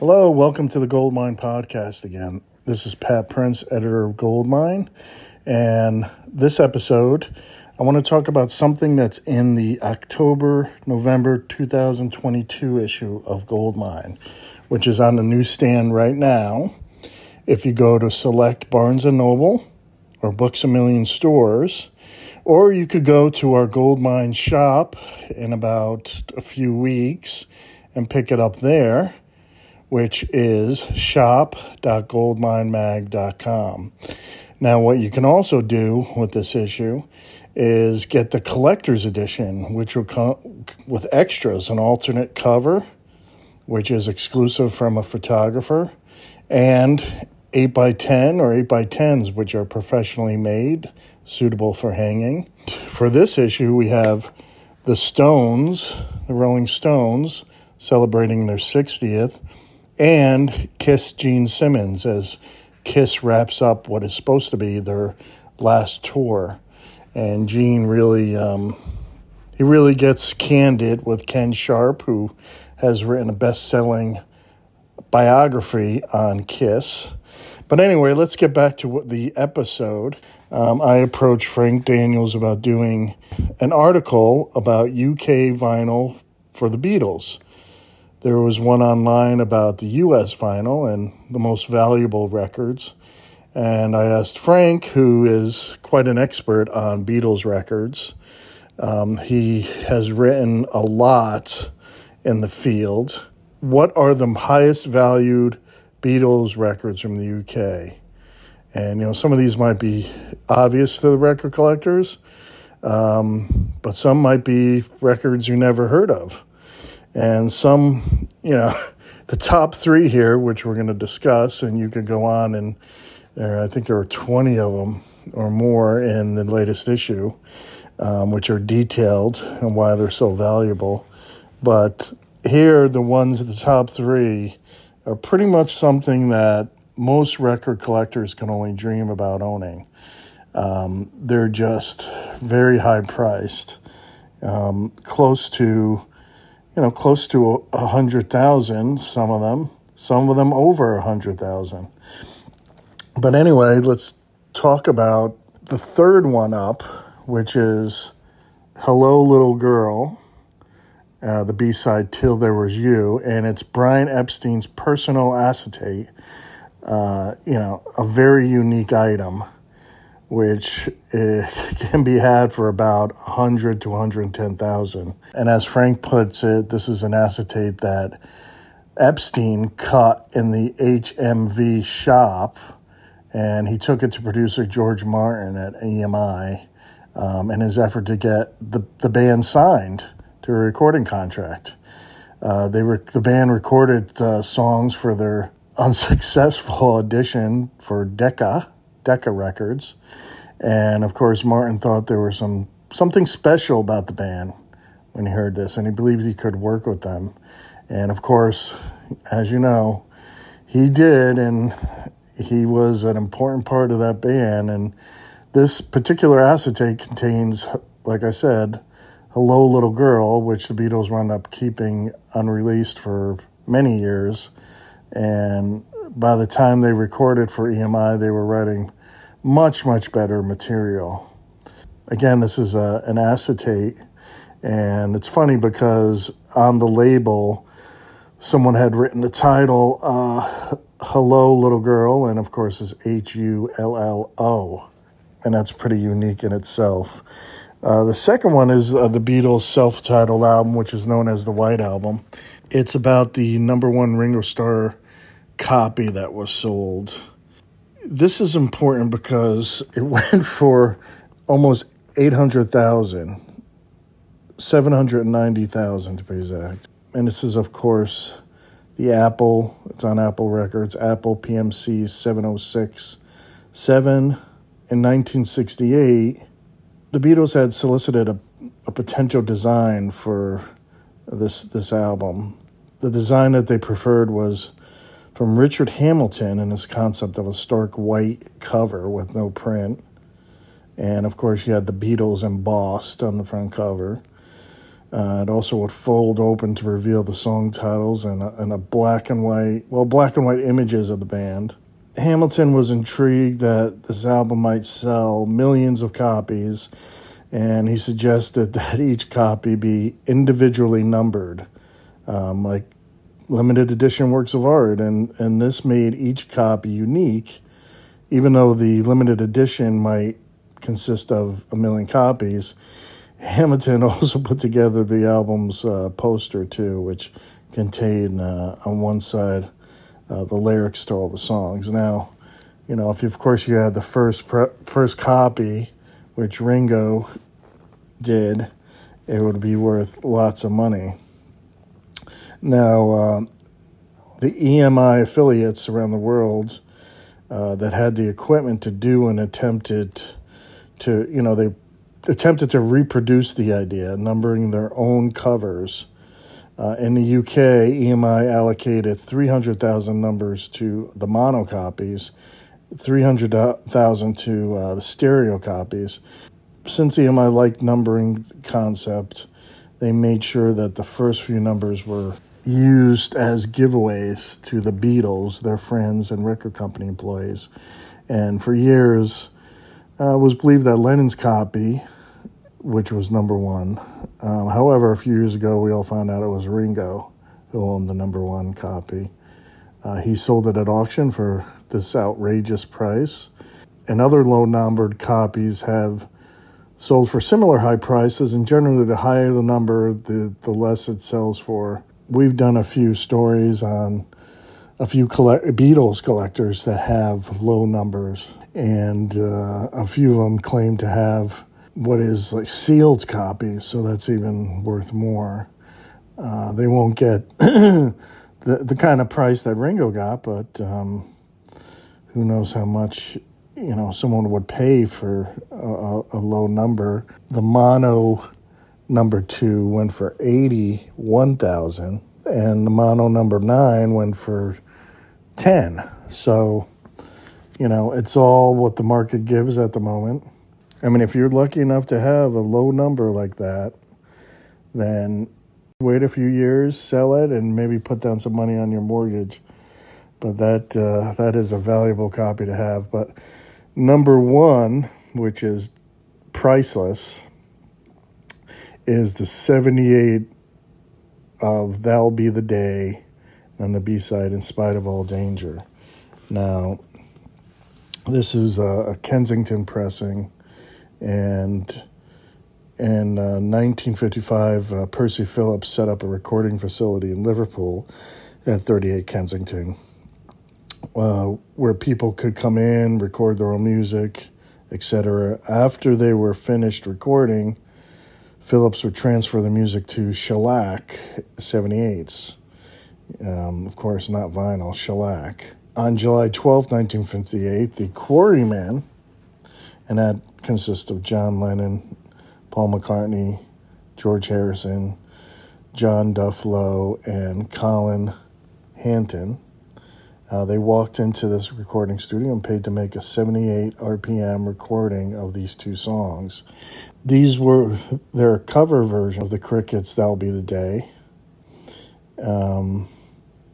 Hello, welcome to the Goldmine podcast again. This is Pat Prince, editor of Goldmine, and this episode, I want to talk about something that's in the October-November 2022 issue of Goldmine, which is on the newsstand right now. If you go to select Barnes & Noble or Books-A-Million stores, or you could go to our Goldmine shop in about a few weeks and pick it up there, which is shop.goldminemag.com. Now, what you can also do with this issue is get the collector's edition, which will come with extras, an alternate cover, which is exclusive from a photographer, and 8x10 or 8x10s, which are professionally made, suitable for hanging. For this issue, we have the Stones, the Rolling Stones, celebrating their 60th, and Kiss Gene Simmons as Kiss wraps up what is supposed to be their last tour. And Gene really, he really gets candid with Ken Sharp, who has written a best-selling biography on Kiss. But anyway, let's get back to the episode. I approached Frank Daniels about doing an article about UK vinyl for the Beatles. There was one online about the U.S. vinyl and the most valuable records. And I asked Frank, who is quite an expert on Beatles records. He has written a lot in the field. What are the highest valued Beatles records from the U.K.? And, you know, some of these might be obvious to the record collectors, but some might be records you never heard of. And some, you know, the top three here, which we're going to discuss, and you could go on, and I think there are 20 of them or more in the latest issue, which are detailed and why they're so valuable. But here, the ones at the top three are pretty much something that most record collectors can only dream about owning. They're just very high priced, close to 100,000, some of them over 100,000. But anyway, let's talk about the third one up, which is Hello Little Girl, the B-side Till There Was You, and it's Brian Epstein's personal acetate, a very unique item, which can be had for about $100,000 to $110,000. And as Frank puts it, this is an acetate that Epstein cut in the HMV shop, and he took it to producer George Martin at EMI in his effort to get the band signed to a recording contract. The band recorded songs for their unsuccessful audition for Decca Records, and of course Martin thought there was something special about the band when he heard this, and he believed he could work with them. And of course, as you know, he did, and he was an important part of that band. And this particular acetate contains, like I said, Hello Little Girl, which the Beatles wound up keeping unreleased for many years, and by the time they recorded for EMI, they were writing much, much better material. Again, this is an acetate, and it's funny because on the label, someone had written the title, Hello Little Girl, and of course it's Hullo, and that's pretty unique in itself. The second one is the Beatles' self-titled album, which is known as the White Album. It's about the number one Ringo Starr copy that was sold. This is important because it went for almost 800,000, 790,000 to be exact. And this is, of course, the Apple. It's on Apple Records, Apple PMC 706-7. In 1968, the Beatles had solicited a potential design for this album. The design that they preferred was from Richard Hamilton and his concept of a stark white cover with no print. And, of course, you had the Beatles embossed on the front cover. It also would fold open to reveal the song titles and a black and white images of the band. Hamilton was intrigued that this album might sell millions of copies, and he suggested that each copy be individually numbered, like limited edition works of art, and this made each copy unique, even though the limited edition might consist of 1 million copies. Hamilton also put together the album's poster, too, which contained, on one side, the lyrics to all the songs. Now, you know, of course, you had the first copy, which Ringo did, it would be worth lots of money. Now, the EMI affiliates around the world that had the equipment to do and attempted to reproduce the idea, numbering their own covers. In the UK, EMI allocated 300,000 numbers to the mono copies, 300,000 to the stereo copies. Since EMI liked numbering concept, they made sure that the first few numbers were used as giveaways to the Beatles, their friends, and record company employees. And for years, it was believed that Lennon's copy, which was number one. However, a few years ago, we all found out it was Ringo who owned the number one copy. He sold it at auction for this outrageous price. And other low-numbered copies have sold for similar high prices, and generally the higher the number, the less it sells for. We've done a few stories on a few Beatles collectors that have low numbers, and a few of them claim to have what is like sealed copies, so that's even worth more. They won't get the kind of price that Ringo got, but who knows how much, you know, someone would pay for a low number. The mono number 2 went for 81,000, and the mono number 9 went for 10. So, you know, it's all what the market gives at the moment. I mean, if you're lucky enough to have a low number like that, then wait a few years, sell it, and maybe put down some money on your mortgage. But that is a valuable copy to have. But number 1, which is priceless, is the 78 of That'll Be the Day on the B-side, In Spite of All Danger. Now, this is a Kensington pressing. And in 1955, Percy Phillips set up a recording facility in Liverpool at 38 Kensington, where people could come in, record their own music, etc. After they were finished recording, Phillips would transfer the music to Shellac 78s. Of course, not vinyl, Shellac. On July 12, 1958, the Quarrymen, and that consists of John Lennon, Paul McCartney, George Harrison, John Dufflow, and Colin Hanton. They walked into this recording studio and paid to make a 78 RPM recording of these two songs. These were their cover version of the Crickets' That'll Be the Day, and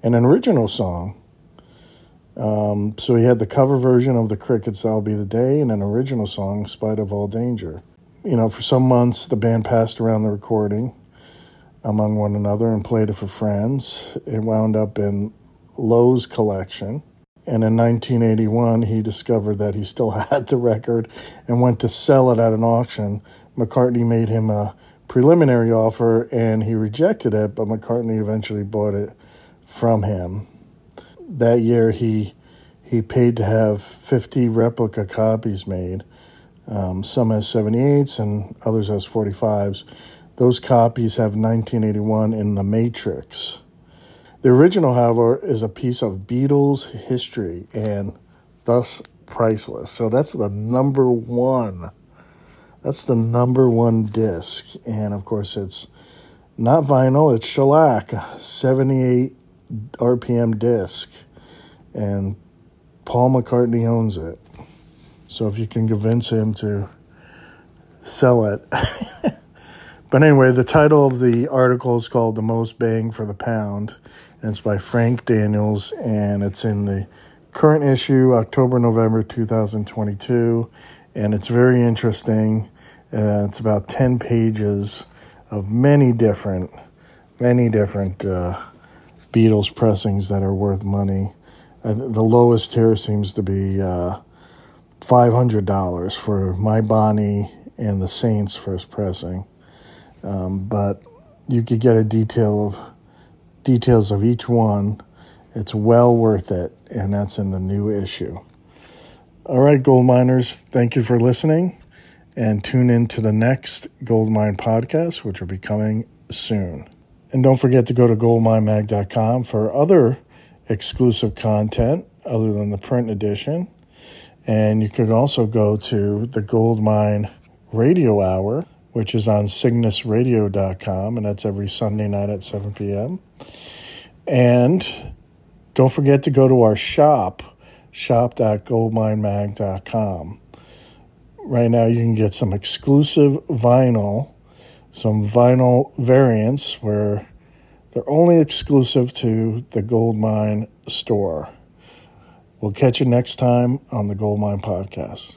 an original song. So he had the cover version of the Crickets' That'll Be the Day and an original song, In Spite of All Danger. You know, for some months, the band passed around the recording among one another and played it for friends. It wound up in Lowe's collection. And in 1981, he discovered that he still had the record and went to sell it at an auction. McCartney made him a preliminary offer, and he rejected it, but McCartney eventually bought it from him. That year, he paid to have 50 replica copies made, some as 78s and others as 45s. Those copies have 1981 in the Matrix. The original, however, is a piece of Beatles history and thus priceless. So that's the number one. That's the number one disc. And, of course, it's not vinyl. It's shellac, 78 RPM disc. And Paul McCartney owns it. So if you can convince him to sell it. But anyway, the title of the article is called The Most Bang for the Pound. And it's by Frank Daniels, and it's in the current issue, October, November 2022. And it's very interesting. It's about 10 pages of many different Beatles pressings that are worth money. The lowest here seems to be $500 for My Bonnie and the Saints first pressing. But you could get a details of each one. It's well worth it, and that's in the new issue. All right, gold miners, thank you for listening, and tune in to the next Goldmine podcast, which will be coming soon. And don't forget to go to goldminemag.com for other exclusive content other than the print edition. And you could also go to the Goldmine Radio Hour, which is on cygnusradio.com, and that's every Sunday night at 7 p.m. And don't forget to go to our shop, shop.goldminemag.com. Right now you can get some exclusive vinyl, some vinyl variants where they're only exclusive to the Goldmine store. We'll catch you next time on the Goldmine Podcast.